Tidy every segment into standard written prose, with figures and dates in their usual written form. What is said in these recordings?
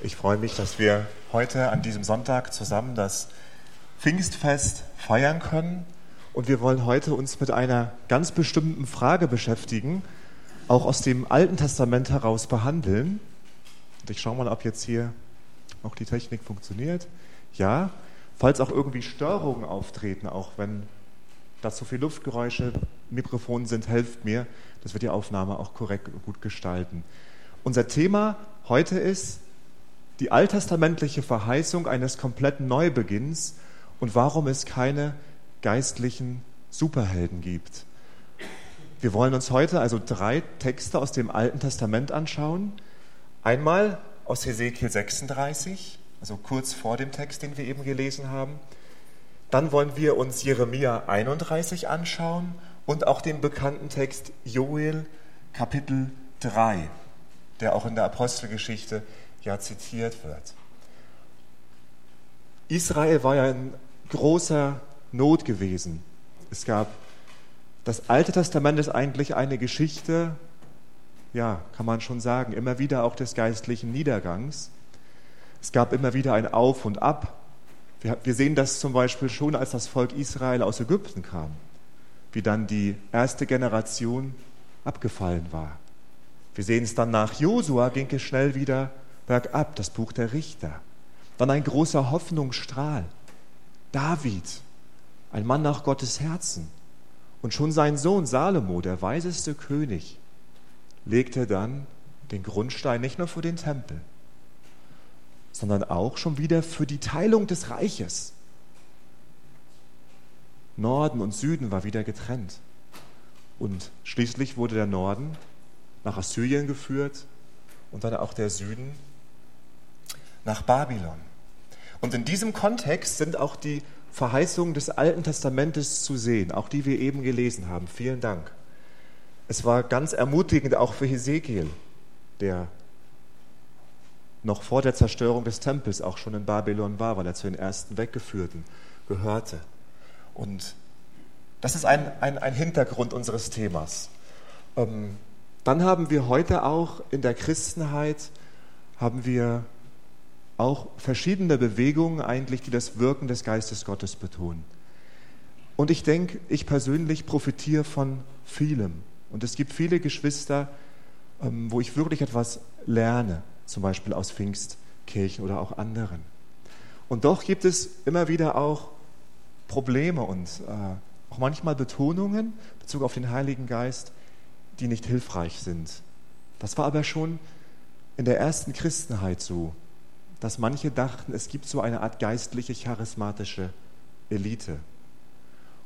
Ich freue mich, dass wir heute an diesem Sonntag zusammen das Pfingstfest feiern können. Und wir wollen heute uns mit einer ganz bestimmten Frage beschäftigen, auch aus dem Alten Testament heraus behandeln. Und ich schaue mal, ob jetzt hier auch die Technik funktioniert. Ja, falls auch irgendwie Störungen auftreten, auch wenn da so viele Luftgeräusche, Mikrofone sind, helft mir, dass wir die Aufnahme auch korrekt und gut gestalten. Unser Thema heute ist die alttestamentliche Verheißung eines kompletten Neubeginns und warum es keine geistlichen Superhelden gibt. Wir wollen uns heute also 3 Texte aus dem Alten Testament anschauen. Einmal aus Hesekiel 36, also kurz vor dem Text, den wir eben gelesen haben. Dann wollen wir uns Jeremia 31 anschauen und auch den bekannten Text Joel Kapitel 3, der auch in der Apostelgeschichte ja zitiert wird. Israel war ja in großer Not gewesen. Das Alte Testament ist eigentlich eine Geschichte, ja, kann man schon sagen, immer wieder auch des geistlichen Niedergangs. Es gab immer wieder ein Auf und Ab. Wir sehen das zum Beispiel schon, als das Volk Israel aus Ägypten kam, wie dann die erste Generation abgefallen war. Wir sehen es dann nach Josua, ging es schnell wieder bergab, das Buch der Richter. Dann ein großer Hoffnungsstrahl, David, ein Mann nach Gottes Herzen. Und schon sein Sohn Salomo, der weiseste König, legte dann den Grundstein nicht nur für den Tempel, sondern auch schon wieder für die Teilung des Reiches. Norden und Süden war wieder getrennt. Und schließlich wurde der Norden nach Assyrien geführt und dann auch der Süden nach Babylon. Und in diesem Kontext sind auch die Verheißungen des Alten Testamentes zu sehen, auch die wir eben gelesen haben. Vielen Dank. Es war ganz ermutigend auch für Hesekiel, der noch vor der Zerstörung des Tempels auch schon in Babylon war, weil er zu den ersten Weggeführten gehörte. Und das ist ein Hintergrund unseres Themas. Dann haben wir heute auch in der Christenheit auch verschiedene Bewegungen eigentlich, die das Wirken des Geistes Gottes betonen. Und ich denke, ich persönlich profitiere von vielem. Und es gibt viele Geschwister, wo ich wirklich etwas lerne, zum Beispiel aus Pfingstkirchen oder auch anderen. Und doch gibt es immer wieder auch Probleme und auch manchmal Betonungen in Bezug auf den Heiligen Geist, die nicht hilfreich sind. Das war aber schon in der ersten Christenheit so, dass manche dachten, es gibt so eine Art geistliche, charismatische Elite.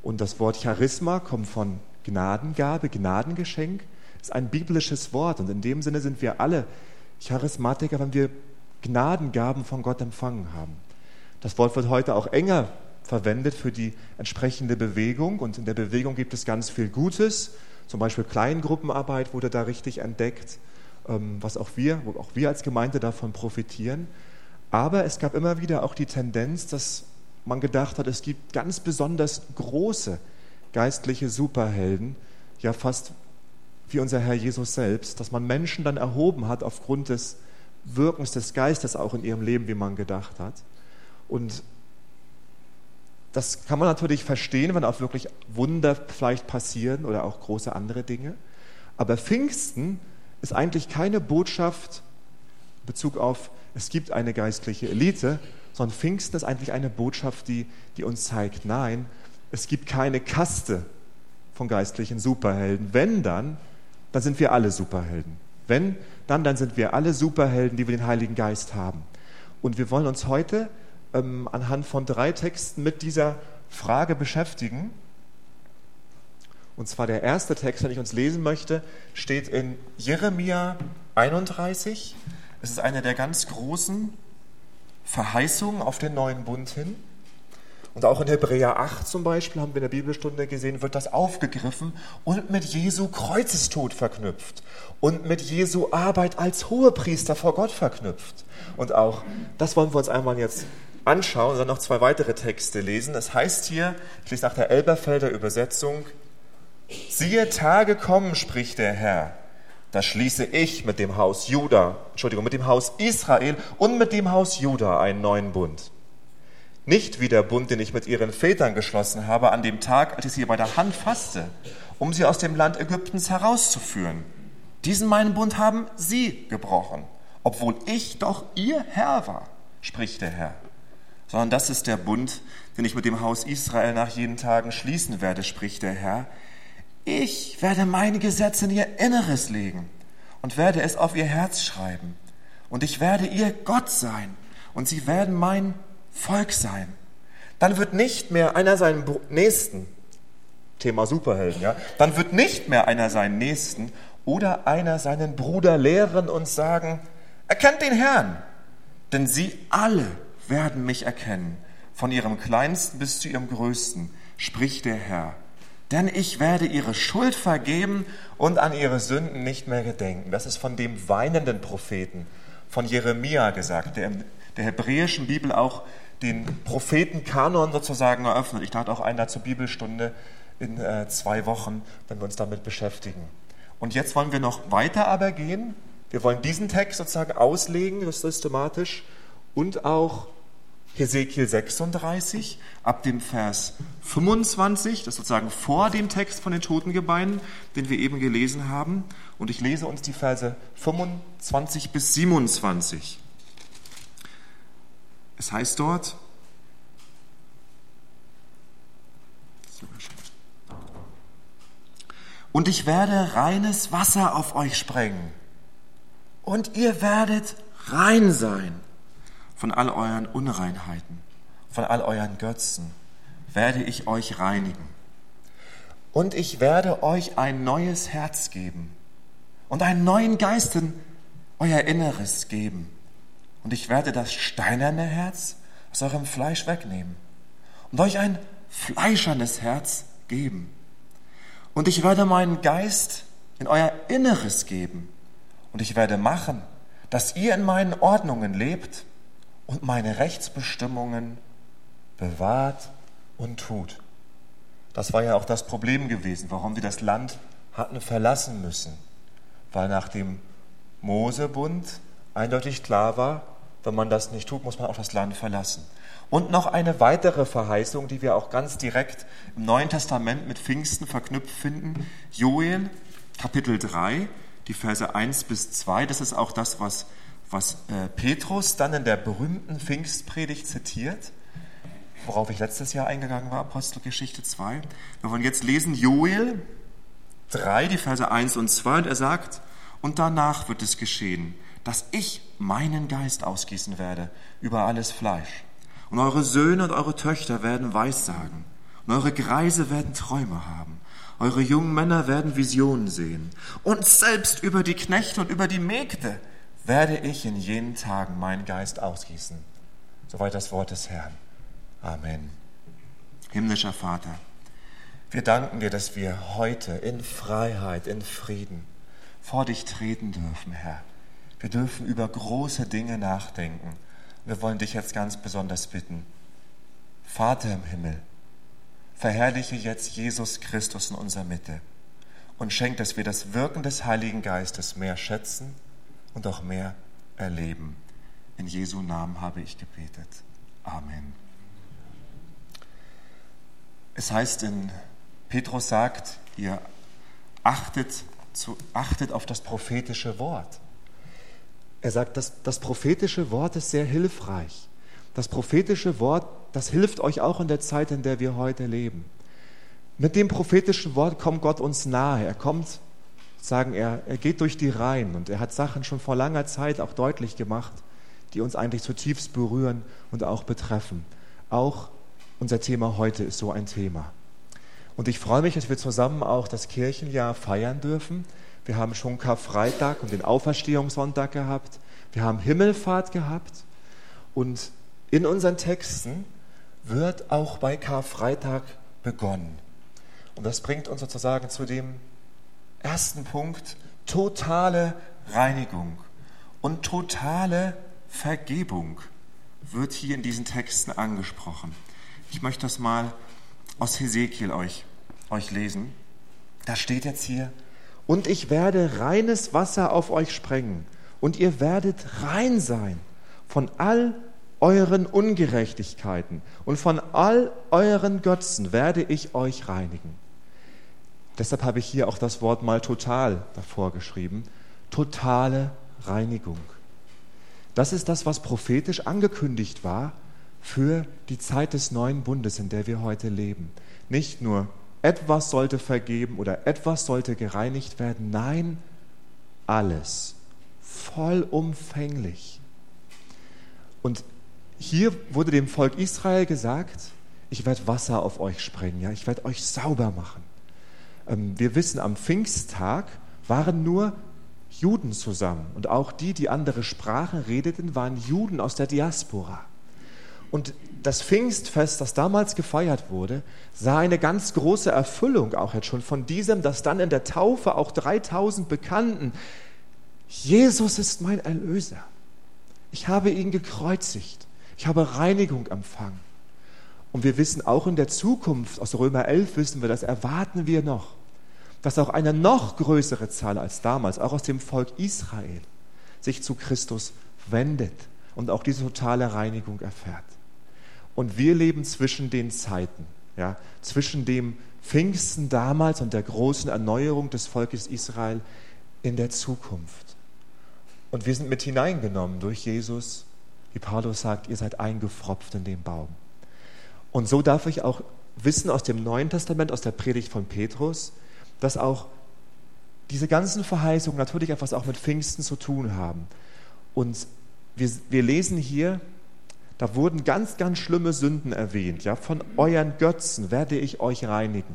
Und das Wort Charisma kommt von Gnadengabe, Gnadengeschenk, ist ein biblisches Wort. Und in dem Sinne sind wir alle Charismatiker, wenn wir Gnadengaben von Gott empfangen haben. Das Wort wird heute auch enger verwendet für die entsprechende Bewegung. Und in der Bewegung gibt es ganz viel Gutes. Zum Beispiel Kleingruppenarbeit wurde da richtig entdeckt, wo auch wir als Gemeinde davon profitieren. Aber es gab immer wieder auch die Tendenz, dass man gedacht hat, es gibt ganz besonders große geistliche Superhelden, ja fast wie unser Herr Jesus selbst, dass man Menschen dann erhoben hat aufgrund des Wirkens des Geistes auch in ihrem Leben, wie man gedacht hat. Und das kann man natürlich verstehen, wenn auch wirklich Wunder vielleicht passieren oder auch große andere Dinge. Aber Pfingsten ist eigentlich keine Botschaft in Bezug auf, es gibt eine geistliche Elite, sondern Pfingsten ist eigentlich eine Botschaft, die uns zeigt, nein, es gibt keine Kaste von geistlichen Superhelden. Wenn dann sind wir alle Superhelden. Wenn dann sind wir alle Superhelden, die wir den Heiligen Geist haben. Und wir wollen uns heute anhand von 3 Texten mit dieser Frage beschäftigen. Und zwar der erste Text, den ich uns lesen möchte, steht in Jeremia 31. Es ist eine der ganz großen Verheißungen auf den neuen Bund hin. Und auch in Hebräer 8 zum Beispiel, haben wir in der Bibelstunde gesehen, wird das aufgegriffen und mit Jesu Kreuzestod verknüpft und mit Jesu Arbeit als Hohepriester vor Gott verknüpft. Und auch das wollen wir uns einmal jetzt anschauen und dann noch 2 weitere Texte lesen. Das heißt hier, ich lese nach der Elberfelder Übersetzung: Siehe, Tage kommen, spricht der Herr, Da schließe ich mit dem Haus Juda, mit dem Haus Israel und mit dem Haus Juda einen neuen Bund. Nicht wie der Bund, den ich mit ihren Vätern geschlossen habe, an dem Tag, als ich sie bei der Hand fasste, um sie aus dem Land Ägyptens herauszuführen. Diesen meinen Bund haben sie gebrochen, obwohl ich doch ihr Herr war, spricht der Herr. Sondern das ist der Bund, den ich mit dem Haus Israel nach jenen Tagen schließen werde, spricht der Herr. Ich werde meine Gesetze in ihr Inneres legen und werde es auf ihr Herz schreiben. Und ich werde ihr Gott sein und sie werden mein Volk sein. Dann wird nicht mehr einer seinen Nächsten, Thema Superhelden, ja, dann wird nicht mehr einer seinen Nächsten oder einer seinen Bruder lehren und sagen, erkennt den Herrn, denn sie alle werden mich erkennen, von ihrem Kleinsten bis zu ihrem Größten, spricht der Herr. Denn ich werde ihre Schuld vergeben und an ihre Sünden nicht mehr gedenken. Das ist von dem weinenden Propheten, von Jeremia gesagt, der in der hebräischen Bibel auch den Prophetenkanon sozusagen eröffnet. Ich lade auch einen dazu Bibelstunde in 2 Wochen, wenn wir uns damit beschäftigen. Und jetzt wollen wir noch weiter aber gehen. Wir wollen diesen Text sozusagen auslegen, systematisch, und auch Hesekiel 36, ab dem Vers 25, das sozusagen vor dem Text von den Totengebeinen, den wir eben gelesen haben. Und ich lese uns die Verse 25 bis 27. Es heißt dort, und ich werde reines Wasser auf euch sprengen, und ihr werdet rein sein. Von all euren Unreinheiten, von all euren Götzen werde ich euch reinigen. Und ich werde euch ein neues Herz geben und einen neuen Geist in euer Inneres geben. Und ich werde das steinerne Herz aus eurem Fleisch wegnehmen und euch ein fleischernes Herz geben. Und ich werde meinen Geist in euer Inneres geben. Und ich werde machen, dass ihr in meinen Ordnungen lebt und meine Rechtsbestimmungen bewahrt und tut. Das war ja auch das Problem gewesen, warum wir das Land hatten verlassen müssen. Weil nach dem Mosebund eindeutig klar war, wenn man das nicht tut, muss man auch das Land verlassen. Und noch eine weitere Verheißung, die wir auch ganz direkt im Neuen Testament mit Pfingsten verknüpft finden. Joel, Kapitel 3, die Verse 1 bis 2, das ist auch das, was Petrus dann in der berühmten Pfingstpredigt zitiert, worauf ich letztes Jahr eingegangen war, Apostelgeschichte 2. Wir wollen jetzt lesen Joel 3, die Verse 1 und 2, und er sagt, und danach wird es geschehen, dass ich meinen Geist ausgießen werde über alles Fleisch. Und eure Söhne und eure Töchter werden Weissagen, und eure Greise werden Träume haben. Eure jungen Männer werden Visionen sehen. Und selbst über die Knechte und über die Mägde werde ich in jenen Tagen meinen Geist ausgießen. Soweit das Wort des Herrn. Amen. Himmlischer Vater, wir danken dir, dass wir heute in Freiheit, in Frieden vor dich treten dürfen, Herr. Wir dürfen über große Dinge nachdenken. Wir wollen dich jetzt ganz besonders bitten. Vater im Himmel, verherrliche jetzt Jesus Christus in unserer Mitte und schenk, dass wir das Wirken des Heiligen Geistes mehr schätzen und auch mehr erleben. In Jesu Namen habe ich gebetet. Amen. Es heißt in Petrus sagt, ihr achtet auf das prophetische Wort. Er sagt, das prophetische Wort ist sehr hilfreich. Das prophetische Wort, das hilft euch auch in der Zeit, in der wir heute leben. Mit dem prophetischen Wort kommt Gott uns nahe. Er kommt er geht durch die Reihen und er hat Sachen schon vor langer Zeit auch deutlich gemacht, die uns eigentlich zutiefst berühren und auch betreffen. Auch unser Thema heute ist so ein Thema. Und ich freue mich, dass wir zusammen auch das Kirchenjahr feiern dürfen. Wir haben schon Karfreitag und den Auferstehungssonntag gehabt. Wir haben Himmelfahrt gehabt. Und in unseren Texten wird auch bei Karfreitag begonnen. Und das bringt uns sozusagen zu dem ersten Punkt, totale Reinigung und totale Vergebung wird hier in diesen Texten angesprochen. Ich möchte das mal aus Hesekiel euch lesen. Da steht jetzt hier, und ich werde reines Wasser auf euch sprengen und ihr werdet rein sein von all euren Ungerechtigkeiten und von all euren Götzen werde ich euch reinigen. Deshalb habe ich hier auch das Wort mal total davor geschrieben. Totale Reinigung. Das ist das, was prophetisch angekündigt war für die Zeit des neuen Bundes, in der wir heute leben. Nicht nur etwas sollte vergeben oder etwas sollte gereinigt werden, nein, alles. Vollumfänglich. Und hier wurde dem Volk Israel gesagt, ich werde Wasser auf euch sprengen, ja, ich werde euch sauber machen. Wir wissen, am Pfingsttag waren nur Juden zusammen und auch die, die andere Sprachen redeten, waren Juden aus der Diaspora. Und das Pfingstfest, das damals gefeiert wurde, sah eine ganz große Erfüllung auch jetzt schon von diesem, dass dann in der Taufe auch 3000 bekannten, Jesus ist mein Erlöser. Ich habe ihn gekreuzigt. Ich habe Reinigung empfangen. Und wir wissen auch in der Zukunft, aus Römer 11 wissen wir, das erwarten wir noch, dass auch eine noch größere Zahl als damals, auch aus dem Volk Israel, sich zu Christus wendet und auch diese totale Reinigung erfährt. Und wir leben zwischen den Zeiten, ja, zwischen dem Pfingsten damals und der großen Erneuerung des Volkes Israel in der Zukunft. Und wir sind mit hineingenommen durch Jesus, wie Paulus sagt, ihr seid eingepfropft in den Baum. Und so darf ich auch wissen aus dem Neuen Testament, aus der Predigt von Petrus, dass auch diese ganzen Verheißungen natürlich etwas auch mit Pfingsten zu tun haben. Und wir lesen hier, da wurden ganz, ganz schlimme Sünden erwähnt. Ja? Von euren Götzen werde ich euch reinigen.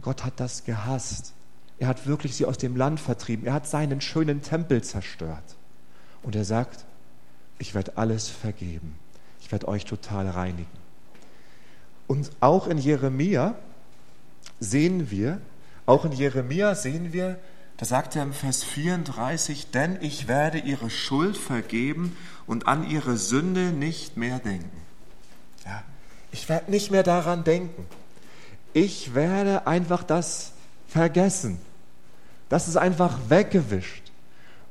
Gott hat das gehasst. Er hat wirklich sie aus dem Land vertrieben. Er hat seinen schönen Tempel zerstört. Und er sagt, ich werde alles vergeben. Ich werde euch total reinigen. Und auch in Jeremia sehen wir, da sagt er im Vers 34, denn ich werde ihre Schuld vergeben und an ihre Sünde nicht mehr denken. Ja, ich werde nicht mehr daran denken. Ich werde einfach das vergessen. Das ist einfach weggewischt.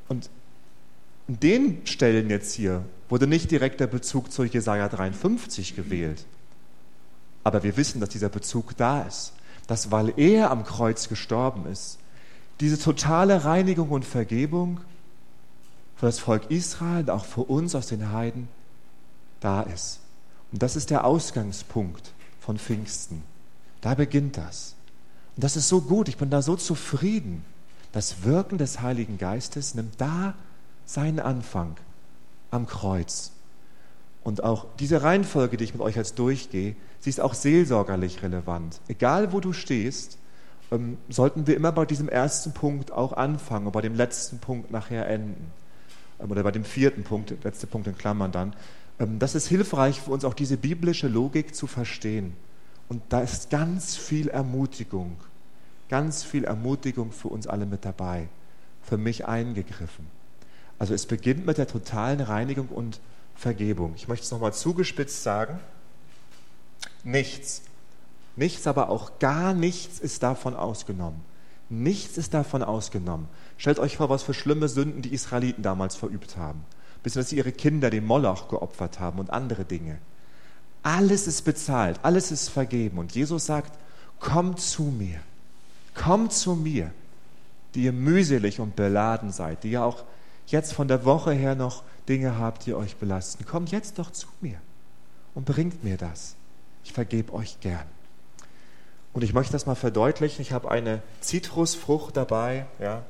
Und in den Stellen jetzt hier wurde nicht direkt der Bezug zu Jesaja 53 gewählt. Aber wir wissen, dass dieser Bezug da ist. Dass, weil er am Kreuz gestorben ist, diese totale Reinigung und Vergebung für das Volk Israel und auch für uns aus den Heiden da ist. Und das ist der Ausgangspunkt von Pfingsten. Da beginnt das. Und das ist so gut, ich bin da so zufrieden. Das Wirken des Heiligen Geistes nimmt da seinen Anfang. Am Kreuz. Und auch diese Reihenfolge, die ich mit euch jetzt durchgehe, sie ist auch seelsorgerlich relevant. Egal, wo du stehst, sollten wir immer bei diesem ersten Punkt auch anfangen und bei dem letzten Punkt nachher enden. Oder bei dem vierten Punkt, letzter Punkt in Klammern dann. Das ist hilfreich für uns, auch diese biblische Logik zu verstehen. Und da ist ganz viel Ermutigung für uns alle mit dabei, für mich eingegriffen. Also es beginnt mit der totalen Reinigung und Vergebung. Ich möchte es nochmal zugespitzt sagen. Nichts, aber auch gar nichts ist davon ausgenommen. Nichts ist davon ausgenommen. Stellt euch vor, was für schlimme Sünden die Israeliten damals verübt haben. Bis dass sie ihre Kinder dem Moloch geopfert haben und andere Dinge. Alles ist bezahlt, alles ist vergeben. Und Jesus sagt, kommt zu mir, die ihr mühselig und beladen seid, die ihr auch jetzt von der Woche her noch Dinge habt, die euch belasten. Kommt jetzt doch zu mir und bringt mir das. Ich vergebe euch gern. Und ich möchte das mal verdeutlichen. Ich habe eine Zitrusfrucht dabei. Ja.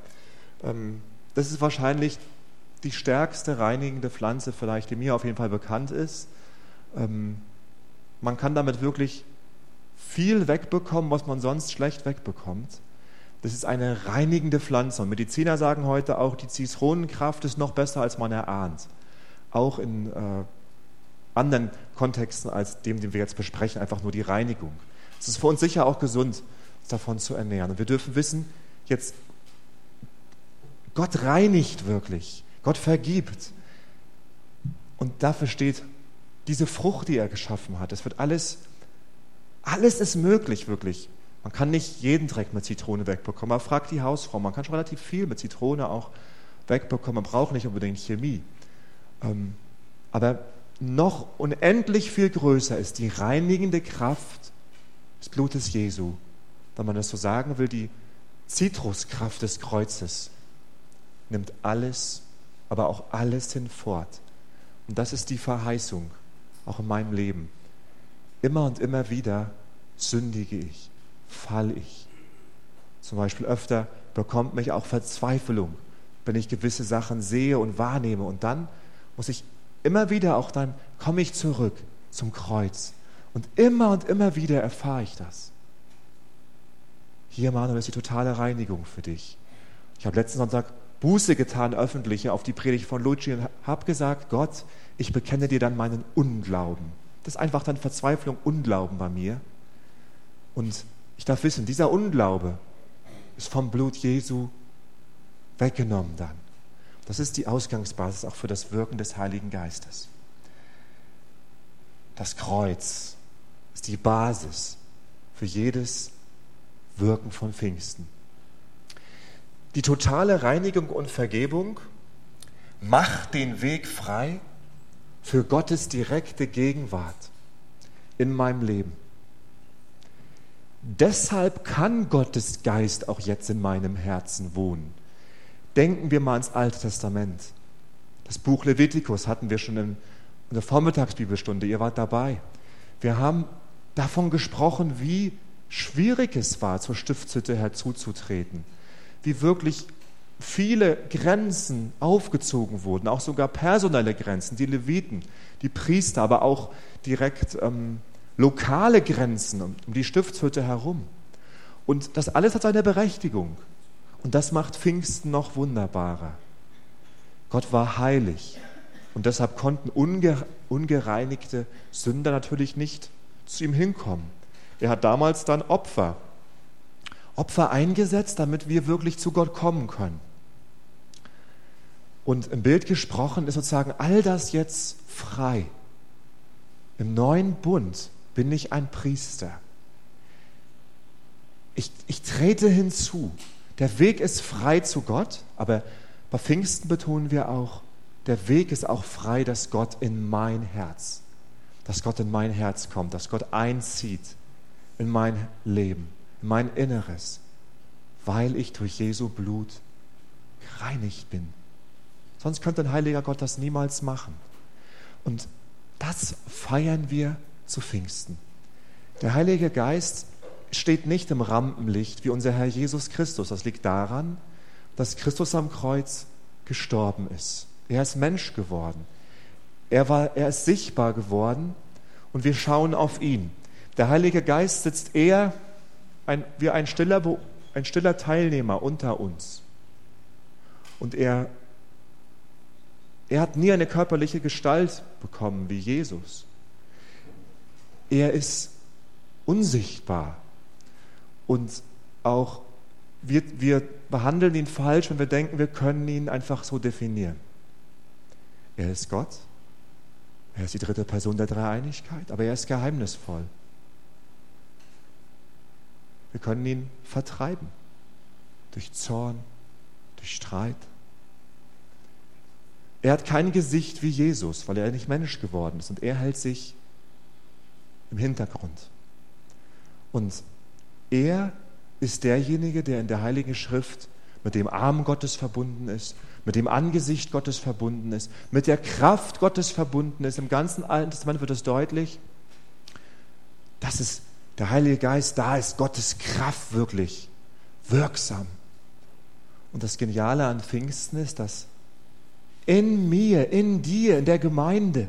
Das ist wahrscheinlich die stärkste reinigende Pflanze, vielleicht, die mir auf jeden Fall bekannt ist. Man kann damit wirklich viel wegbekommen, was man sonst schlecht wegbekommt. Das ist eine reinigende Pflanze. Und Mediziner sagen heute auch, die Zitronenkraft ist noch besser, als man erahnt. Auch in anderen Kontexten als dem, den wir jetzt besprechen, einfach nur die Reinigung. Es ist für uns sicher auch gesund, uns davon zu ernähren. Und wir dürfen wissen, jetzt, Gott reinigt wirklich. Gott vergibt. Und dafür steht diese Frucht, die er geschaffen hat. Es wird alles ist möglich, wirklich. Man kann nicht jeden Dreck mit Zitrone wegbekommen. Man fragt die Hausfrau, man kann schon relativ viel mit Zitrone auch wegbekommen. Man braucht nicht unbedingt Chemie. Aber noch unendlich viel größer ist die reinigende Kraft des Blutes Jesu, wenn man das so sagen will, die Zitruskraft des Kreuzes nimmt alles, aber auch alles hinfort. Und das ist die Verheißung, auch in meinem Leben. Immer und immer wieder sündige ich, falle ich. Zum Beispiel öfter bekommt mich auch Verzweiflung, wenn ich gewisse Sachen sehe und wahrnehme. Und dann muss ich immer wieder, auch dann komme ich zurück zum Kreuz. Und immer wieder erfahre ich das. Hier, Manuel, ist die totale Reinigung für dich. Ich habe letzten Sonntag Buße getan, öffentliche, auf die Predigt von Luigi und habe gesagt, Gott, ich bekenne dir dann meinen Unglauben. Das ist einfach dann Verzweiflung, Unglauben bei mir. Und ich darf wissen, dieser Unglaube ist vom Blut Jesu weggenommen dann. Das ist die Ausgangsbasis auch für das Wirken des Heiligen Geistes. Das Kreuz ist die Basis für jedes Wirken von Pfingsten. Die totale Reinigung und Vergebung macht den Weg frei für Gottes direkte Gegenwart in meinem Leben. Deshalb kann Gottes Geist auch jetzt in meinem Herzen wohnen. Denken wir mal ans Alte Testament. Das Buch Levitikus hatten wir schon in der Vormittagsbibelstunde. Ihr wart dabei. Wir haben davon gesprochen, wie schwierig es war, zur Stiftshütte herzuzutreten, wie wirklich viele Grenzen aufgezogen wurden, auch sogar personelle Grenzen, die Leviten, die Priester, aber auch direkt lokale Grenzen um die Stiftshütte herum. Und das alles hat seine Berechtigung. Und das macht Pfingsten noch wunderbarer. Gott war heilig und deshalb konnten ungereinigte Sünder natürlich nicht zu ihm hinkommen. Er hat damals dann Opfer eingesetzt, damit wir wirklich zu Gott kommen können. Und im Bild gesprochen ist sozusagen all das jetzt frei. Im neuen Bund bin ich ein Priester. Ich trete hinzu. Der Weg ist frei zu Gott, aber bei Pfingsten betonen wir auch, der Weg ist auch frei, dass Gott in mein Herz kommt, dass Gott einzieht in mein Leben, in mein Inneres, weil ich durch Jesu Blut gereinigt bin. Sonst könnte ein heiliger Gott das niemals machen. Und das feiern wir zu Pfingsten. Der Heilige Geist steht nicht im Rampenlicht wie unser Herr Jesus Christus. Das liegt daran, dass Christus am Kreuz gestorben ist. Er ist Mensch geworden. Er ist sichtbar geworden und wir schauen auf ihn. Der Heilige Geist sitzt eher wie ein stiller Teilnehmer unter uns. Und er hat nie eine körperliche Gestalt bekommen wie Jesus. Er ist unsichtbar. Und auch wir behandeln ihn falsch, wenn wir denken, wir können ihn einfach so definieren. Er ist Gott. Er ist die dritte Person der Dreieinigkeit, aber er ist geheimnisvoll. Wir können ihn vertreiben durch Zorn, durch Streit. Er hat kein Gesicht wie Jesus, weil er nicht Mensch geworden ist und er hält sich im Hintergrund. Und er ist derjenige, der in der Heiligen Schrift mit dem Arm Gottes verbunden ist, mit dem Angesicht Gottes verbunden ist, mit der Kraft Gottes verbunden ist. Im ganzen Alten Testament wird es deutlich, dass es der Heilige Geist da ist, Gottes Kraft wirklich wirksam. Und das Geniale an Pfingsten ist, dass in mir, in dir, in der Gemeinde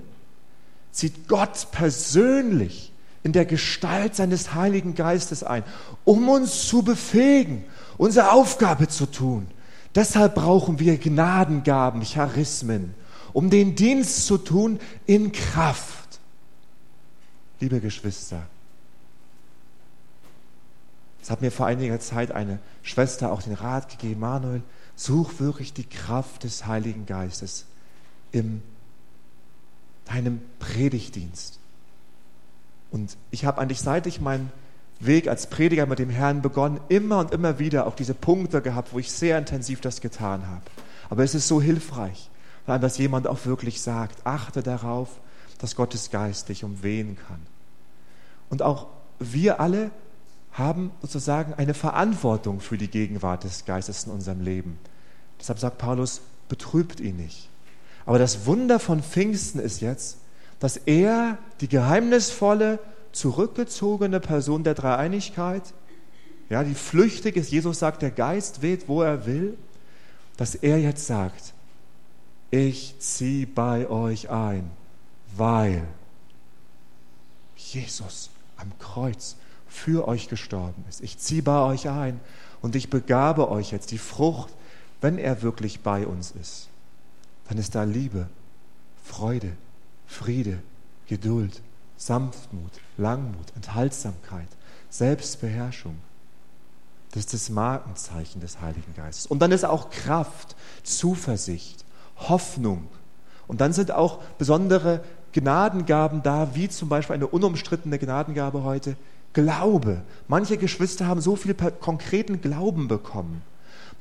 zieht Gott persönlich in der Gestalt seines Heiligen Geistes ein, um uns zu befähigen, unsere Aufgabe zu tun. Deshalb brauchen wir Gnadengaben, Charismen, um den Dienst zu tun in Kraft. Liebe Geschwister, es hat mir vor einiger Zeit eine Schwester auch den Rat gegeben, Manuel, such wirklich die Kraft des Heiligen Geistes in deinem Predigtdienst. Und ich habe eigentlich, seit ich mein Weg als Prediger mit dem Herrn begonnen, immer und immer wieder auch diese Punkte gehabt, wo ich sehr intensiv das getan habe. Aber es ist so hilfreich, weil einem das jemand auch wirklich sagt, achte darauf, dass Gottes Geist dich umwehen kann. Und auch wir alle haben sozusagen eine Verantwortung für die Gegenwart des Geistes in unserem Leben. Deshalb sagt Paulus, betrübt ihn nicht. Aber das Wunder von Pfingsten ist jetzt, dass er, die geheimnisvolle, zurückgezogene Person der Dreieinigkeit, ja, die flüchtig ist, Jesus sagt, der Geist weht, wo er will, dass er jetzt sagt, ich ziehe bei euch ein, weil Jesus am Kreuz für euch gestorben ist. Ich ziehe bei euch ein und ich begabe euch jetzt die Frucht, wenn er wirklich bei uns ist. Dann ist da Liebe, Freude, Friede, Geduld, Sanftmut, Langmut, Enthaltsamkeit, Selbstbeherrschung. Das ist das Markenzeichen des Heiligen Geistes. Und dann ist auch Kraft, Zuversicht, Hoffnung. Und dann sind auch besondere Gnadengaben da, wie zum Beispiel eine unumstrittene Gnadengabe heute, Glaube. Manche Geschwister haben so viel konkreten Glauben bekommen.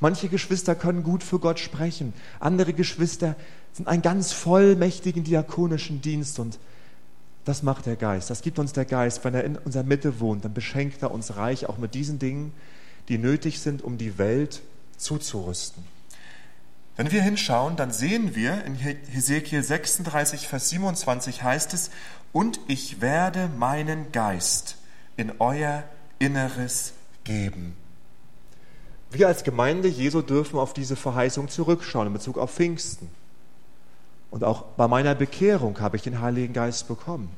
Manche Geschwister können gut für Gott sprechen. Andere Geschwister sind einen ganz vollmächtigen diakonischen Dienst. Und das macht der Geist. Das gibt uns der Geist. Wenn er in unserer Mitte wohnt, dann beschenkt er uns reich auch mit diesen Dingen, die nötig sind, um die Welt zuzurüsten. Wenn wir hinschauen, dann sehen wir, in Hesekiel 36, Vers 27 heißt es, und ich werde meinen Geist in euer Inneres geben. Wir als Gemeinde Jesu dürfen auf diese Verheißung zurückschauen in Bezug auf Pfingsten. Und auch bei meiner Bekehrung habe ich den Heiligen Geist bekommen.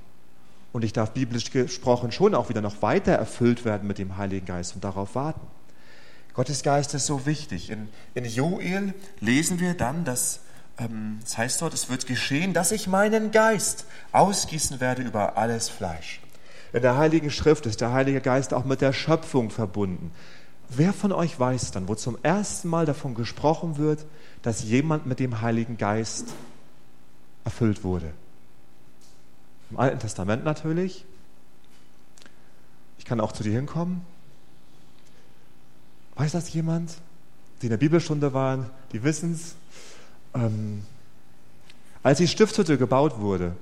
Und ich darf biblisch gesprochen schon auch wieder noch weiter erfüllt werden mit dem Heiligen Geist und darauf warten. Gottes Geist ist so wichtig. In Joel lesen wir dann, dass das heißt dort, es wird geschehen, dass ich meinen Geist ausgießen werde über alles Fleisch. In der Heiligen Schrift ist der Heilige Geist auch mit der Schöpfung verbunden. Wer von euch weiß dann, wo zum ersten Mal davon gesprochen wird, dass jemand mit dem Heiligen Geist erfüllt wurde? Im Alten Testament natürlich. Ich kann auch zu dir hinkommen. Weiß das jemand? Die in der Bibelstunde waren, die wissen es. Als die Stiftshütte gebaut wurde,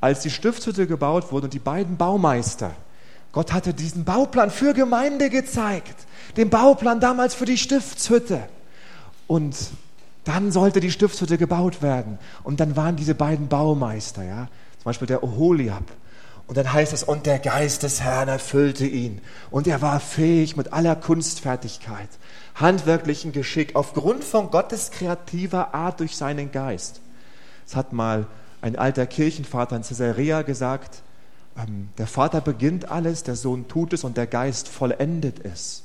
und die beiden Baumeister, Gott hatte diesen Bauplan für Gemeinde gezeigt, den Bauplan damals für die Stiftshütte. Und dann sollte die Stiftshütte gebaut werden. Und dann waren diese beiden Baumeister, ja, zum Beispiel der Oholiab. Und dann heißt es, und der Geist des Herrn erfüllte ihn. Und er war fähig mit aller Kunstfertigkeit, handwerklichen Geschick, aufgrund von Gottes kreativer Art durch seinen Geist. Es hat mal ein alter Kirchenvater in Caesarea gesagt, der Vater beginnt alles, der Sohn tut es und der Geist vollendet es.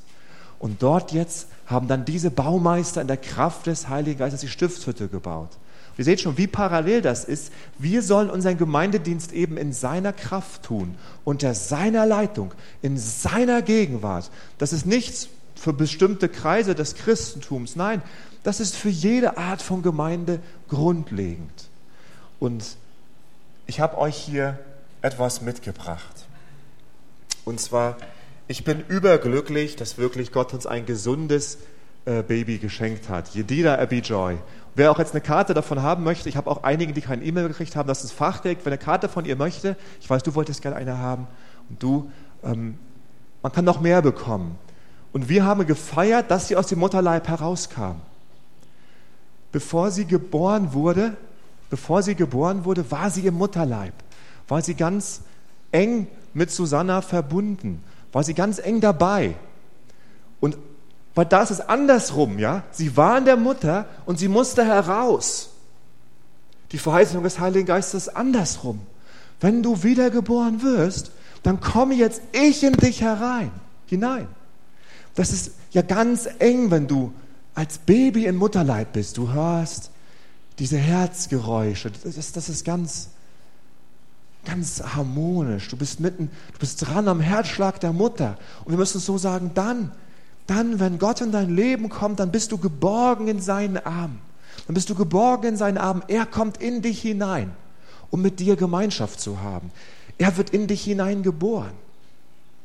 Und dort jetzt haben dann diese Baumeister in der Kraft des Heiligen Geistes die Stiftshütte gebaut. Und ihr seht schon, wie parallel das ist. Wir sollen unseren Gemeindedienst eben in seiner Kraft tun, unter seiner Leitung, in seiner Gegenwart. Das ist nichts für bestimmte Kreise des Christentums. Nein, das ist für jede Art von Gemeinde grundlegend. Und ich habe euch hier etwas mitgebracht. Und zwar, ich bin überglücklich, dass wirklich Gott uns ein gesundes Baby geschenkt hat. Jedidja Abijoy. Wer auch jetzt eine Karte davon haben möchte, ich habe auch einige, die keine E-Mail gekriegt haben, das ist Fachdeck. Wenn eine Karte von ihr möchte, ich weiß, du wolltest gerne eine haben. Und du, man kann noch mehr bekommen. Und wir haben gefeiert, dass sie aus dem Mutterleib herauskam. Bevor sie geboren wurde, war sie im Mutterleib. War sie ganz eng mit Susanna verbunden, war sie ganz eng dabei. Und weil da ist es andersrum, ja? Sie war in der Mutter und sie musste heraus. Die Verheißung des Heiligen Geistes ist andersrum. Wenn du wiedergeboren wirst, dann komme jetzt ich in dich hinein. Das ist ja ganz eng, wenn du als Baby im Mutterleib bist. Du hörst diese Herzgeräusche. Das ist ganz harmonisch, du bist dran am Herzschlag der Mutter. Und wir müssen es so sagen, dann, wenn Gott in dein Leben kommt, dann bist du geborgen in seinen Armen. Er kommt in dich hinein, um mit dir Gemeinschaft zu haben. Er wird in dich hineingeboren.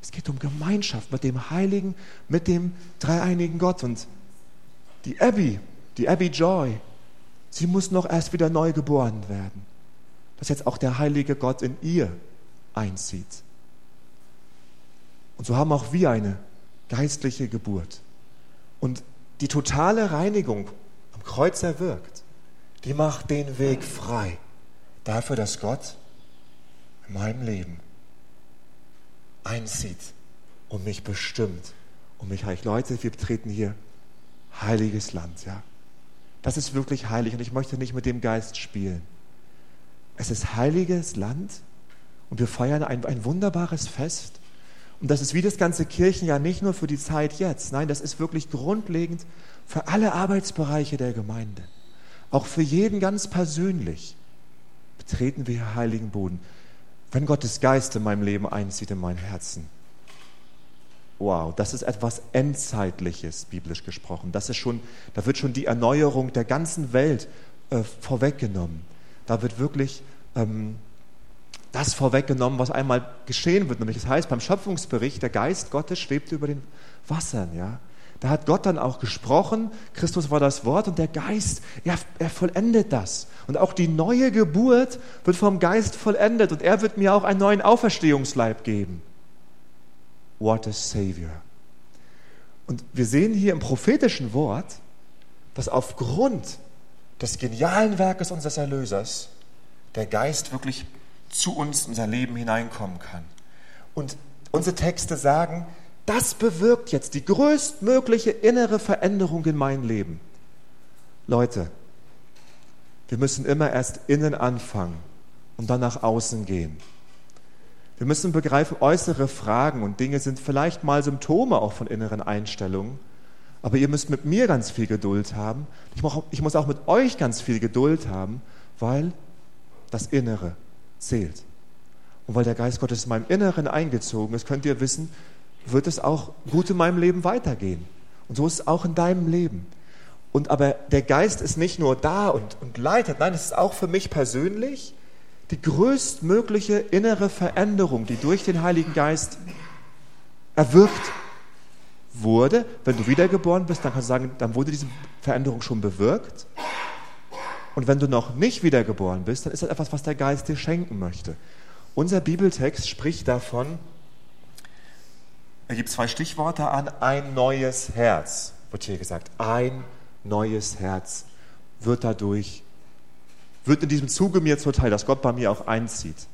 Es geht um Gemeinschaft mit dem Heiligen, mit dem dreieinigen Gott. Und die Abijoy, sie muss noch erst wieder neu geboren werden, dass jetzt auch der heilige Gott in ihr einzieht. Und so haben auch wir eine geistliche Geburt. Und die totale Reinigung am Kreuz erwirkt, die macht den Weg frei dafür, dass Gott in meinem Leben einzieht und mich bestimmt und mich heiligt. Leute, wir betreten hier heiliges Land, ja. Das ist wirklich heilig und ich möchte nicht mit dem Geist spielen. Es ist heiliges Land und wir feiern ein wunderbares Fest. Und das ist wie das ganze Kirchenjahr nicht nur für die Zeit jetzt. Nein, das ist wirklich grundlegend für alle Arbeitsbereiche der Gemeinde. Auch für jeden ganz persönlich betreten wir heiligen Boden. Wenn Gottes Geist in meinem Leben einzieht, in mein Herzen. Wow, das ist etwas Endzeitliches, biblisch gesprochen. Das ist schon, da wird schon die Erneuerung der ganzen Welt vorweggenommen. Da wird wirklich das vorweggenommen, was einmal geschehen wird. Nämlich, das heißt, beim Schöpfungsbericht, der Geist Gottes schwebt über den Wassern. Ja? Da hat Gott dann auch gesprochen, Christus war das Wort und der Geist, er vollendet das. Und auch die neue Geburt wird vom Geist vollendet und er wird mir auch einen neuen Auferstehungsleib geben. What a Savior. Und wir sehen hier im prophetischen Wort, dass aufgrund des genialen Werkes unseres Erlösers der Geist wirklich zu uns, unser Leben hineinkommen kann. Und unsere Texte sagen, das bewirkt jetzt die größtmögliche innere Veränderung in meinem Leben. Leute, wir müssen immer erst innen anfangen und dann nach außen gehen. Wir müssen begreifen, äußere Fragen und Dinge sind vielleicht mal Symptome auch von inneren Einstellungen, aber ihr müsst mit mir ganz viel Geduld haben. Ich muss auch mit euch ganz viel Geduld haben, weil das Innere zählt. Und weil der Geist Gottes in meinem Inneren eingezogen ist, könnt ihr wissen, wird es auch gut in meinem Leben weitergehen. Und so ist es auch in deinem Leben. Und aber der Geist ist nicht nur da und leitet, nein, es ist auch für mich persönlich die größtmögliche innere Veränderung, die durch den Heiligen Geist erwirkt wurde. Wenn du wiedergeboren bist, dann kannst du sagen, dann wurde diese Veränderung schon bewirkt. Und wenn du noch nicht wiedergeboren bist, dann ist das etwas, was der Geist dir schenken möchte. Unser Bibeltext spricht davon, er gibt zwei Stichworte an, ein neues Herz, wird hier gesagt. Ein neues Herz wird in diesem Zuge mir zuteil, dass Gott bei mir auch einzieht.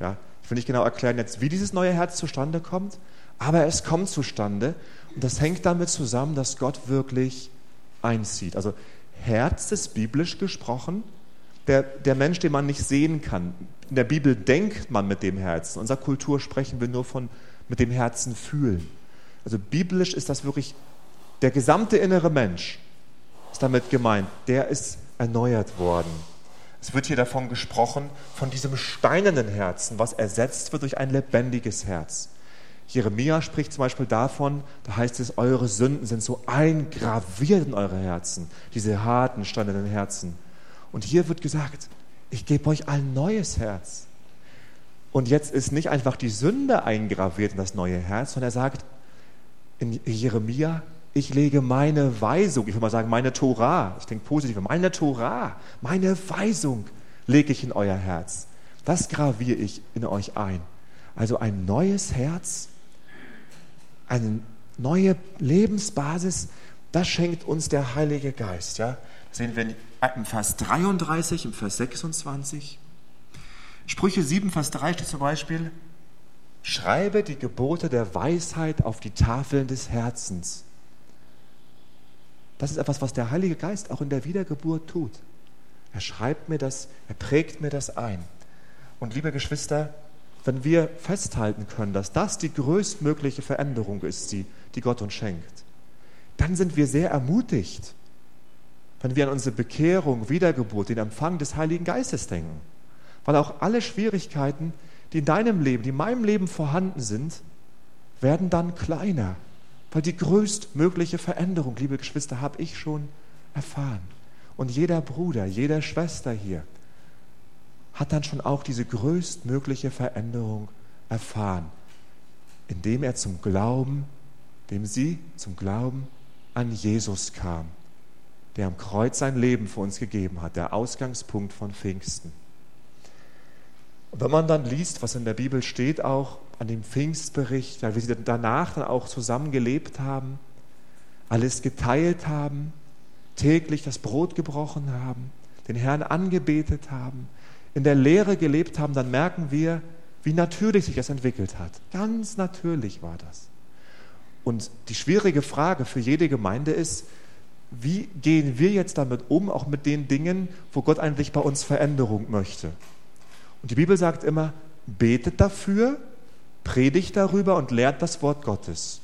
Ja, ich will nicht genau erklären jetzt, wie dieses neue Herz zustande kommt, aber es kommt zustande und das hängt damit zusammen, dass Gott wirklich einzieht. Also Herz ist biblisch gesprochen der Mensch, den man nicht sehen kann. In der Bibel denkt man mit dem Herzen. In unserer Kultur sprechen wir nur von mit dem Herzen fühlen. Also biblisch ist das wirklich der gesamte innere Mensch ist damit gemeint. Der ist erneuert worden. Es wird hier davon gesprochen, von diesem steinernen Herzen, was ersetzt wird durch ein lebendiges Herz. Jeremia spricht zum Beispiel davon, da heißt es, eure Sünden sind so eingraviert in eure Herzen, diese harten, steinernen Herzen. Und hier wird gesagt, ich gebe euch ein neues Herz. Und jetzt ist nicht einfach die Sünde eingraviert in das neue Herz, sondern er sagt in Jeremia, ich lege meine Weisung, ich will mal sagen, meine Tora, ich denke positiv, meine Tora, meine Weisung lege ich in euer Herz. Das graviere ich in euch ein. Also ein neues Herz, eine neue Lebensbasis, das schenkt uns der Heilige Geist. Ja? Das sehen wir im Vers 33, im Vers 26. Sprüche 7, Vers 3 steht zum Beispiel, schreibe die Gebote der Weisheit auf die Tafeln des Herzens. Das ist etwas, was der Heilige Geist auch in der Wiedergeburt tut. Er schreibt mir das, er prägt mir das ein. Und liebe Geschwister, wenn wir festhalten können, dass das die größtmögliche Veränderung ist, die Gott uns schenkt, dann sind wir sehr ermutigt, wenn wir an unsere Bekehrung, Wiedergeburt, den Empfang des Heiligen Geistes denken. Weil auch alle Schwierigkeiten, die in deinem Leben, die in meinem Leben vorhanden sind, werden dann kleiner. Weil die größtmögliche Veränderung, liebe Geschwister, habe ich schon erfahren. Und jeder Bruder, jede Schwester hier hat dann schon auch diese größtmögliche Veränderung erfahren. indem sie zum Glauben an Jesus kam, der am Kreuz sein Leben für uns gegeben hat, der Ausgangspunkt von Pfingsten. Und wenn man dann liest, was in der Bibel steht, auch an dem Pfingstbericht, wie sie danach dann auch zusammen gelebt haben, alles geteilt haben, täglich das Brot gebrochen haben, den Herrn angebetet haben, in der Lehre gelebt haben, dann merken wir, wie natürlich sich das entwickelt hat. Ganz natürlich war das. Und die schwierige Frage für jede Gemeinde ist, wie gehen wir jetzt damit um, auch mit den Dingen, wo Gott eigentlich bei uns Veränderung möchte? Und die Bibel sagt immer, betet dafür, predigt darüber und lehrt das Wort Gottes.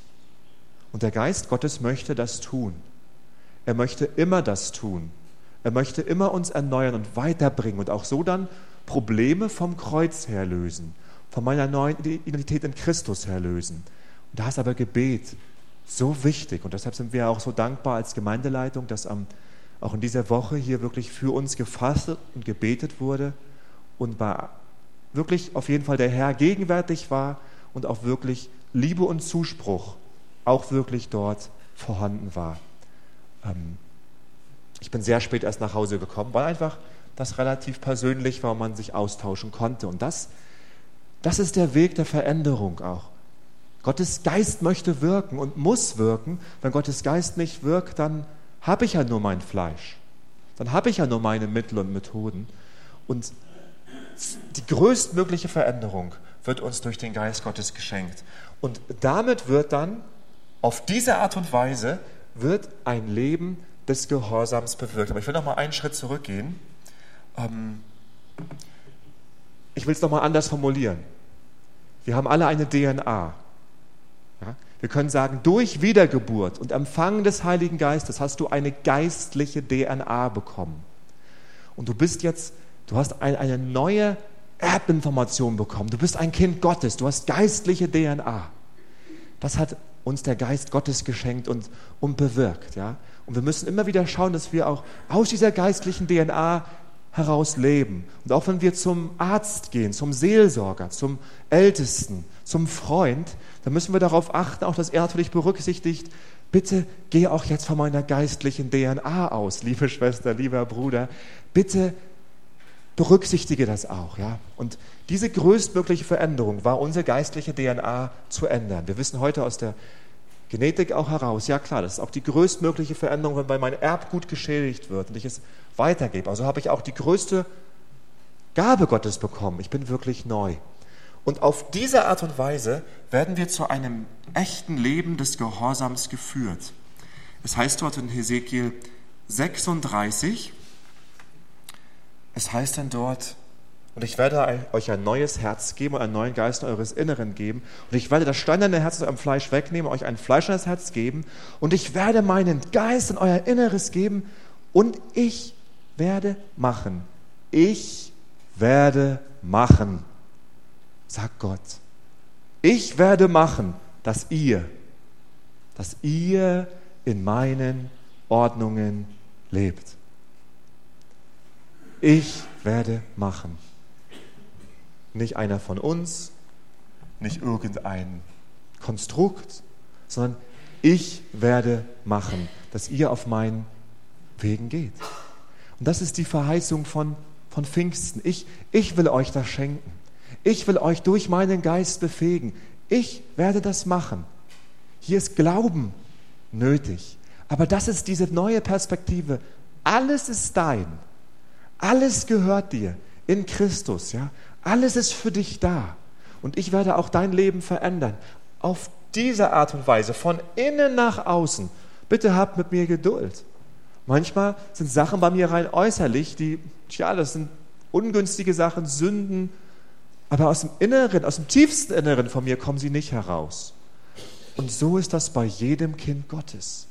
Und der Geist Gottes möchte das tun. Er möchte immer das tun. Er möchte immer uns erneuern und weiterbringen und auch so dann Probleme vom Kreuz her lösen, von meiner neuen Identität in Christus her lösen. Und da ist aber Gebet so wichtig. Und deshalb sind wir auch so dankbar als Gemeindeleitung, dass auch in dieser Woche hier wirklich für uns gefastet und gebetet wurde und wirklich auf jeden Fall der Herr gegenwärtig war und auch wirklich Liebe und Zuspruch auch wirklich dort vorhanden war. Ich bin sehr spät erst nach Hause gekommen, weil einfach das relativ persönlich war und man sich austauschen konnte. Und das ist der Weg der Veränderung auch. Gottes Geist möchte wirken und muss wirken. Wenn Gottes Geist nicht wirkt, dann habe ich ja nur mein Fleisch. Dann habe ich ja nur meine Mittel und Methoden. Und die größtmögliche Veränderung wird uns durch den Geist Gottes geschenkt. Und damit wird dann, auf diese Art und Weise, wird ein Leben des Gehorsams bewirkt. Aber ich will nochmal einen Schritt zurückgehen. Ich will es nochmal anders formulieren. Wir haben alle eine DNA. Ja? Wir können sagen, durch Wiedergeburt und Empfang des Heiligen Geistes hast du eine geistliche DNA bekommen. Und du hast eine neue Erbinformation bekommen. Du bist ein Kind Gottes. Du hast geistliche DNA. Das hat uns der Geist Gottes geschenkt und bewirkt. Ja? Und wir müssen immer wieder schauen, dass wir auch aus dieser geistlichen DNA heraus leben. Und auch wenn wir zum Arzt gehen, zum Seelsorger, zum Ältesten, zum Freund, dann müssen wir darauf achten, auch dass er natürlich berücksichtigt, bitte gehe auch jetzt von meiner geistlichen DNA aus, liebe Schwester, lieber Bruder. Bitte berücksichtige das auch. Ja? Und diese größtmögliche Veränderung war, unsere geistliche DNA zu ändern. Wir wissen heute aus der Genetik auch heraus, ja klar, das ist auch die größtmögliche Veränderung, wenn mein Erbgut geschädigt wird und ich es weitergebe. Also habe ich auch die größte Gabe Gottes bekommen. Ich bin wirklich neu. Und auf diese Art und Weise werden wir zu einem echten Leben des Gehorsams geführt. Es heißt dort in Hesekiel 36, es heißt dann dort, und ich werde euch ein neues Herz geben und einen neuen Geist in eures Inneren geben. Und ich werde das steinerne Herz aus eurem Fleisch wegnehmen, euch ein fleischernes Herz geben. Und ich werde meinen Geist in euer Inneres geben. Und ich werde machen, sagt Gott. Ich werde machen, dass ihr in meinen Ordnungen lebt. Ich werde machen. Nicht einer von uns, nicht irgendein Konstrukt, sondern ich werde machen, dass ihr auf meinen Wegen geht. Und das ist die Verheißung von Pfingsten. Ich will euch das schenken. Ich will euch durch meinen Geist befähigen. Ich werde das machen. Hier ist Glauben nötig. Aber das ist diese neue Perspektive. Alles ist dein. Alles gehört dir in Christus, ja? Alles ist für dich da. Und ich werde auch dein Leben verändern. Auf diese Art und Weise, von innen nach außen. Bitte habt mit mir Geduld. Manchmal sind Sachen bei mir rein äußerlich, das sind ungünstige Sachen, Sünden. Aber aus dem Inneren, aus dem tiefsten Inneren von mir kommen sie nicht heraus. Und so ist das bei jedem Kind Gottes.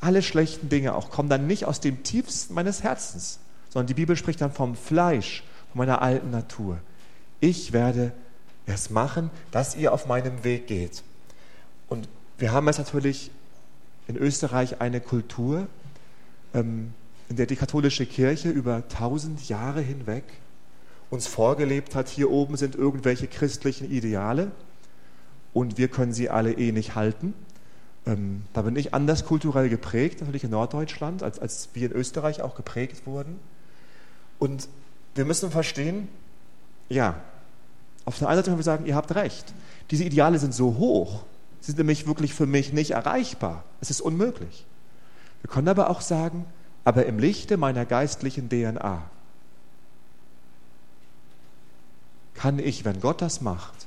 Alle schlechten Dinge auch kommen dann nicht aus dem tiefsten meines Herzens, sondern die Bibel spricht dann vom Fleisch, von meiner alten Natur. Ich werde es machen, dass ihr auf meinem Weg geht. Und wir haben jetzt natürlich in Österreich eine Kultur, in der die katholische Kirche über 1000 Jahre hinweg uns vorgelebt hat, hier oben sind irgendwelche christlichen Ideale und wir können sie alle eh nicht halten. Da bin ich anders kulturell geprägt, natürlich in Norddeutschland, als wir in Österreich auch geprägt wurden. Und wir müssen verstehen, ja, auf der einen Seite können wir sagen, ihr habt recht. Diese Ideale sind so hoch, sie sind nämlich wirklich für mich nicht erreichbar. Es ist unmöglich. Wir können aber auch sagen, aber im Lichte meiner geistlichen DNA kann ich, wenn Gott das macht,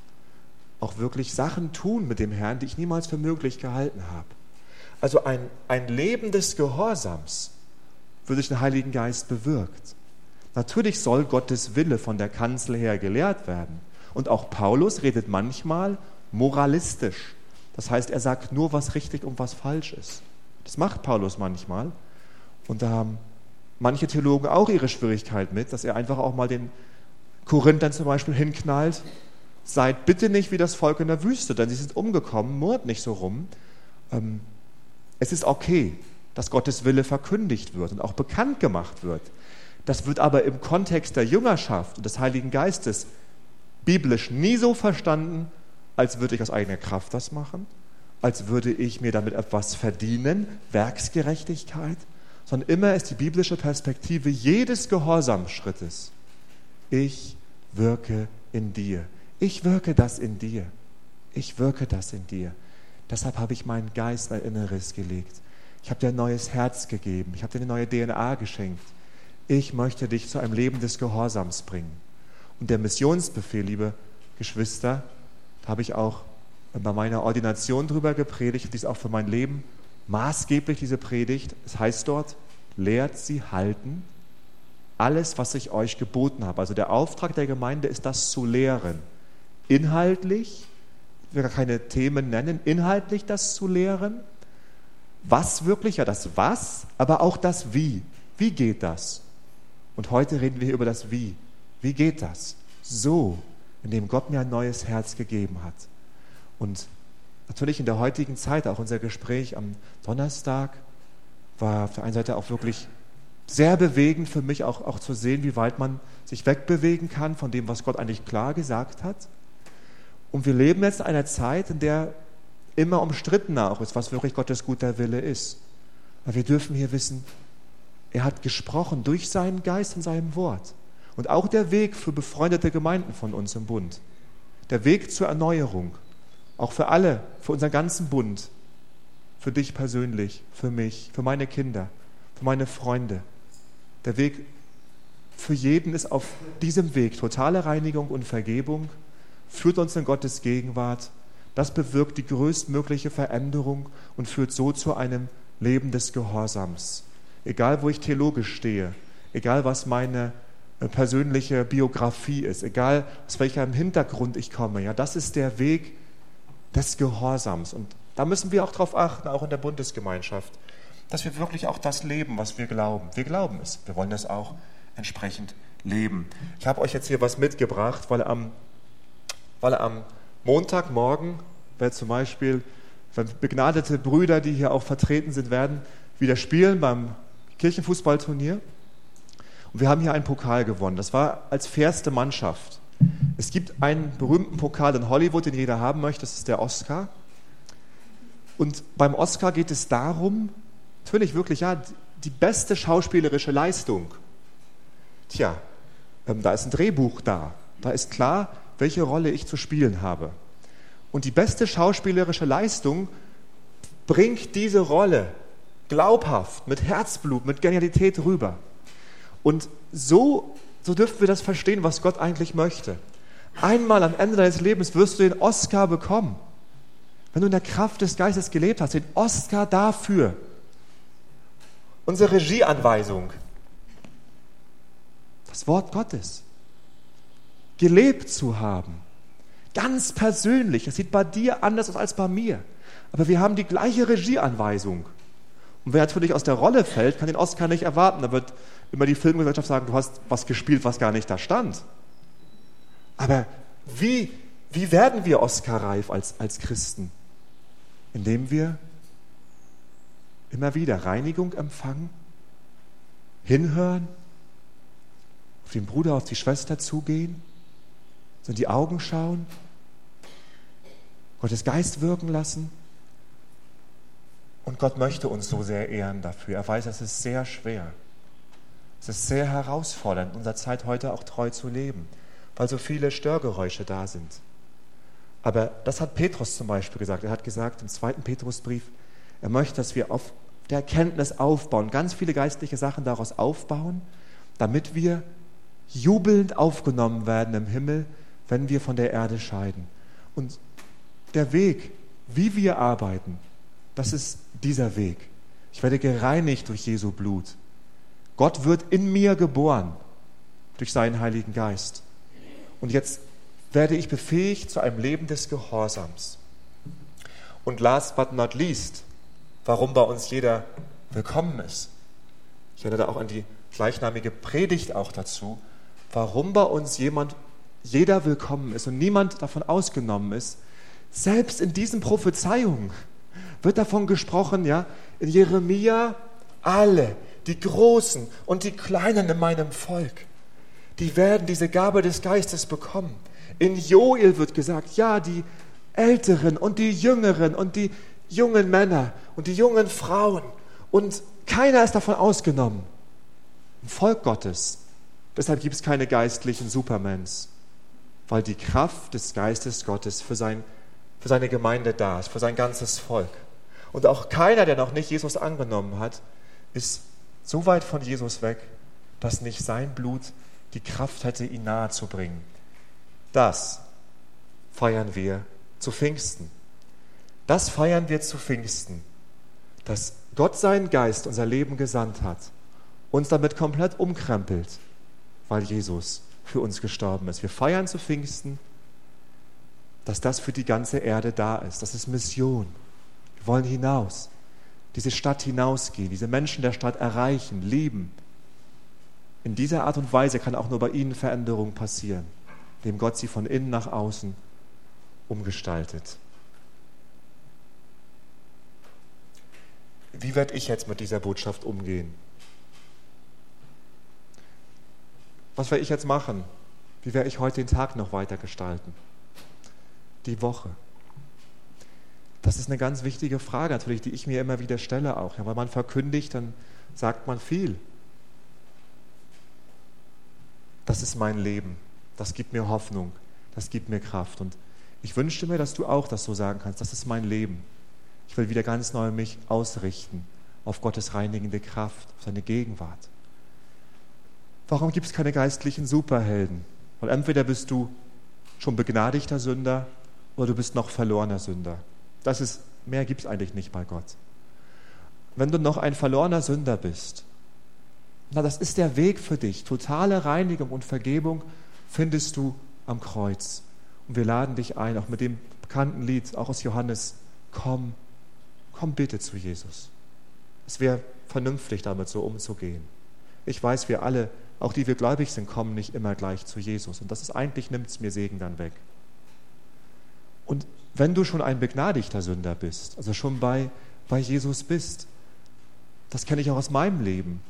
auch wirklich Sachen tun mit dem Herrn, die ich niemals für möglich gehalten habe. Also ein Leben des Gehorsams wird durch den Heiligen Geist bewirkt. Natürlich soll Gottes Wille von der Kanzel her gelehrt werden. Und auch Paulus redet manchmal moralistisch. Das heißt, er sagt nur, was richtig und was falsch ist. Das macht Paulus manchmal. Und da haben manche Theologen auch ihre Schwierigkeit mit, dass er einfach auch mal den Korinthern zum Beispiel hinknallt, seid bitte nicht wie das Volk in der Wüste, denn sie sind umgekommen, murrt nicht so rum. Es ist okay, dass Gottes Wille verkündigt wird und auch bekannt gemacht wird. Das wird aber im Kontext der Jüngerschaft und des Heiligen Geistes biblisch nie so verstanden, als würde ich aus eigener Kraft das machen, als würde ich mir damit etwas verdienen, Werksgerechtigkeit, sondern immer ist die biblische Perspektive jedes Gehorsamsschrittes: Ich wirke in dir. Ich wirke das in dir. Ich wirke das in dir. Deshalb habe ich meinen Geist in dein Inneres gelegt. Ich habe dir ein neues Herz gegeben. Ich habe dir eine neue DNA geschenkt. Ich möchte dich zu einem Leben des Gehorsams bringen. Und der Missionsbefehl, liebe Geschwister, da habe ich auch bei meiner Ordination drüber gepredigt. Dies auch für mein Leben maßgeblich, diese Predigt. Es heißt dort, lehrt sie halten alles, was ich euch geboten habe. Also der Auftrag der Gemeinde ist, das zu lehren. Inhaltlich, ich will gar keine Themen nennen, inhaltlich das zu lehren. Was wirklich, ja das Was, aber auch das Wie. Wie geht das? Und heute reden wir hier über das Wie. Wie geht das? So, indem Gott mir ein neues Herz gegeben hat. Und natürlich in der heutigen Zeit, auch unser Gespräch am Donnerstag, war auf der einen Seite auch wirklich sehr bewegend für mich, auch zu sehen, wie weit man sich wegbewegen kann von dem, was Gott eigentlich klar gesagt hat. Und wir leben jetzt in einer Zeit, in der immer umstrittener auch ist, was wirklich Gottes guter Wille ist. Aber wir dürfen hier wissen, er hat gesprochen durch seinen Geist und seinem Wort. Und auch der Weg für befreundete Gemeinden von uns im Bund, der Weg zur Erneuerung, auch für alle, für unseren ganzen Bund, für dich persönlich, für mich, für meine Kinder, für meine Freunde, der Weg für jeden ist auf diesem Weg. Totale Reinigung und Vergebung führt uns in Gottes Gegenwart. Das bewirkt die größtmögliche Veränderung und führt so zu einem Leben des Gehorsams. Egal, wo ich theologisch stehe, egal, was meine persönliche Biografie ist, egal, aus welchem Hintergrund ich komme, ja, das ist der Weg des Gehorsams. Und da müssen wir auch darauf achten, auch in der Bundesgemeinschaft, dass wir wirklich auch das leben, was wir glauben. Wir glauben es. Wir wollen das auch entsprechend leben. Ich habe euch jetzt hier was mitgebracht, weil am Montagmorgen, wer zum Beispiel, wenn begnadete Brüder, die hier auch vertreten sind, werden wieder spielen beim Kirchenfußballturnier. Und wir haben hier einen Pokal gewonnen. Das war als fairste Mannschaft. Es gibt einen berühmten Pokal in Hollywood, den jeder haben möchte. Das ist der Oscar. Und beim Oscar geht es darum, natürlich, wirklich, ja, die beste schauspielerische Leistung. Tja, da ist ein Drehbuch da. Da ist klar, welche Rolle ich zu spielen habe. Und die beste schauspielerische Leistung bringt diese Rolle glaubhaft, mit Herzblut, mit Genialität rüber. Und so dürfen wir das verstehen, was Gott eigentlich möchte. Einmal am Ende deines Lebens wirst du den Oscar bekommen. Wenn du in der Kraft des Geistes gelebt hast, den Oscar dafür. Unsere Regieanweisung, das Wort Gottes, gelebt zu haben, ganz persönlich, das sieht bei dir anders aus als bei mir, aber wir haben die gleiche Regieanweisung. Und wer natürlich aus der Rolle fällt, kann den Oscar nicht erwarten, da wird immer die Filmgesellschaft sagen, du hast was gespielt, was gar nicht da stand. Aber wie werden wir Oscar-reif als Christen? Indem wir immer wieder Reinigung empfangen, hinhören, auf den Bruder, auf die Schwester zugehen, in die Augen schauen, Gottes Geist wirken lassen. Und Gott möchte uns so sehr ehren dafür. Er weiß, es ist sehr schwer. Es ist sehr herausfordernd, in unserer Zeit heute auch treu zu leben, weil so viele Störgeräusche da sind. Aber das hat Petrus zum Beispiel gesagt. Er hat gesagt im 2. Petrusbrief, er möchte, dass wir auf der Erkenntnis aufbauen, ganz viele geistliche Sachen daraus aufbauen, damit wir jubelnd aufgenommen werden im Himmel, wenn wir von der Erde scheiden. Und der Weg, wie wir arbeiten, das ist dieser Weg. Ich werde gereinigt durch Jesu Blut. Gott wird in mir geboren durch seinen Heiligen Geist. Und jetzt werde ich befähigt zu einem Leben des Gehorsams. Und last but not least, warum bei uns jeder willkommen ist. Ich erinnere da auch an die gleichnamige Predigt auch dazu, warum bei uns jeder willkommen ist und niemand davon ausgenommen ist. Selbst in diesen Prophezeiungen wird davon gesprochen, ja, in Jeremia, alle, die Großen und die Kleinen in meinem Volk, die werden diese Gabe des Geistes bekommen. In Joel wird gesagt, ja, die Älteren und die Jüngeren und die jungen Männer und die jungen Frauen und keiner ist davon ausgenommen. Im Volk Gottes. Deshalb gibt es keine geistlichen Supermans, weil die Kraft des Geistes Gottes für seine Gemeinde da ist, für sein ganzes Volk. Und auch keiner, der noch nicht Jesus angenommen hat, ist so weit von Jesus weg, dass nicht sein Blut die Kraft hätte, ihn nahe zu bringen. Das feiern wir zu Pfingsten. Das feiern wir zu Pfingsten, dass Gott seinen Geist unser Leben gesandt hat, uns damit komplett umkrempelt, weil Jesus für uns gestorben ist. Wir feiern zu Pfingsten, dass das für die ganze Erde da ist. Das ist Mission. Wir wollen hinaus, diese Stadt hinausgehen, diese Menschen der Stadt erreichen, lieben. In dieser Art und Weise kann auch nur bei ihnen Veränderung passieren, indem Gott sie von innen nach außen umgestaltet. Wie werde ich jetzt mit dieser Botschaft umgehen? Was werde ich jetzt machen? Wie werde ich heute den Tag noch weiter gestalten? Die Woche. Das ist eine ganz wichtige Frage natürlich, die ich mir immer wieder stelle auch. Ja, weil man verkündigt, dann sagt man viel. Das ist mein Leben. Das gibt mir Hoffnung. Das gibt mir Kraft. Und ich wünschte mir, dass du auch das so sagen kannst. Das ist mein Leben. Ich will wieder ganz neu mich ausrichten auf Gottes reinigende Kraft, auf seine Gegenwart. Warum gibt es keine geistlichen Superhelden? Weil entweder bist du schon begnadigter Sünder oder du bist noch verlorener Sünder. Das ist, mehr gibt es eigentlich nicht bei Gott. Wenn du noch ein verlorener Sünder bist, na, das ist der Weg für dich. Totale Reinigung und Vergebung findest du am Kreuz. Und wir laden dich ein, auch mit dem bekannten Lied, auch aus Johannes, komm bitte zu Jesus. Es wäre vernünftig, damit so umzugehen. Ich weiß, wir alle, auch die wir gläubig sind, kommen nicht immer gleich zu Jesus. Und das ist eigentlich, nimmt es mir Segen dann weg. Und wenn du schon ein begnadigter Sünder bist, also schon bei Jesus bist, das kenne ich auch aus meinem Leben.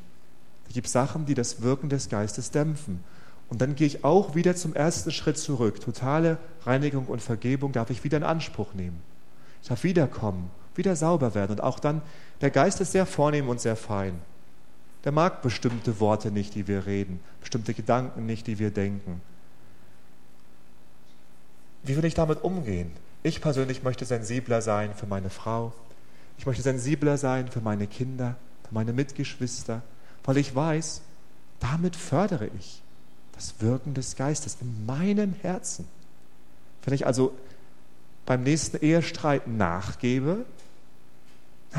Da gibt es Sachen, die das Wirken des Geistes dämpfen. Und dann gehe ich auch wieder zum ersten Schritt zurück. Totale Reinigung und Vergebung darf ich wieder in Anspruch nehmen. Ich darf wiederkommen, wieder sauber werden. Und auch dann, der Geist ist sehr vornehm und sehr fein. Der mag bestimmte Worte nicht, die wir reden, bestimmte Gedanken nicht, die wir denken. Wie will ich damit umgehen? Ich persönlich möchte sensibler sein für meine Frau. Ich möchte sensibler sein für meine Kinder, für meine Mitgeschwister, weil ich weiß, damit fördere ich das Wirken des Geistes in meinem Herzen. Wenn ich also beim nächsten Ehestreit nachgebe,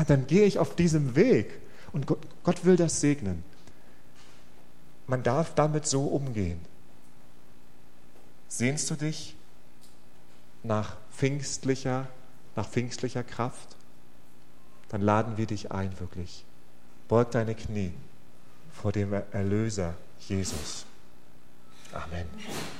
dann gehe ich auf diesem Weg. Und Gott will das segnen. Man darf damit so umgehen. Sehnst du dich nach pfingstlicher Kraft? Dann laden wir dich ein, wirklich. Beug deine Knie vor dem Erlöser Jesus. Amen.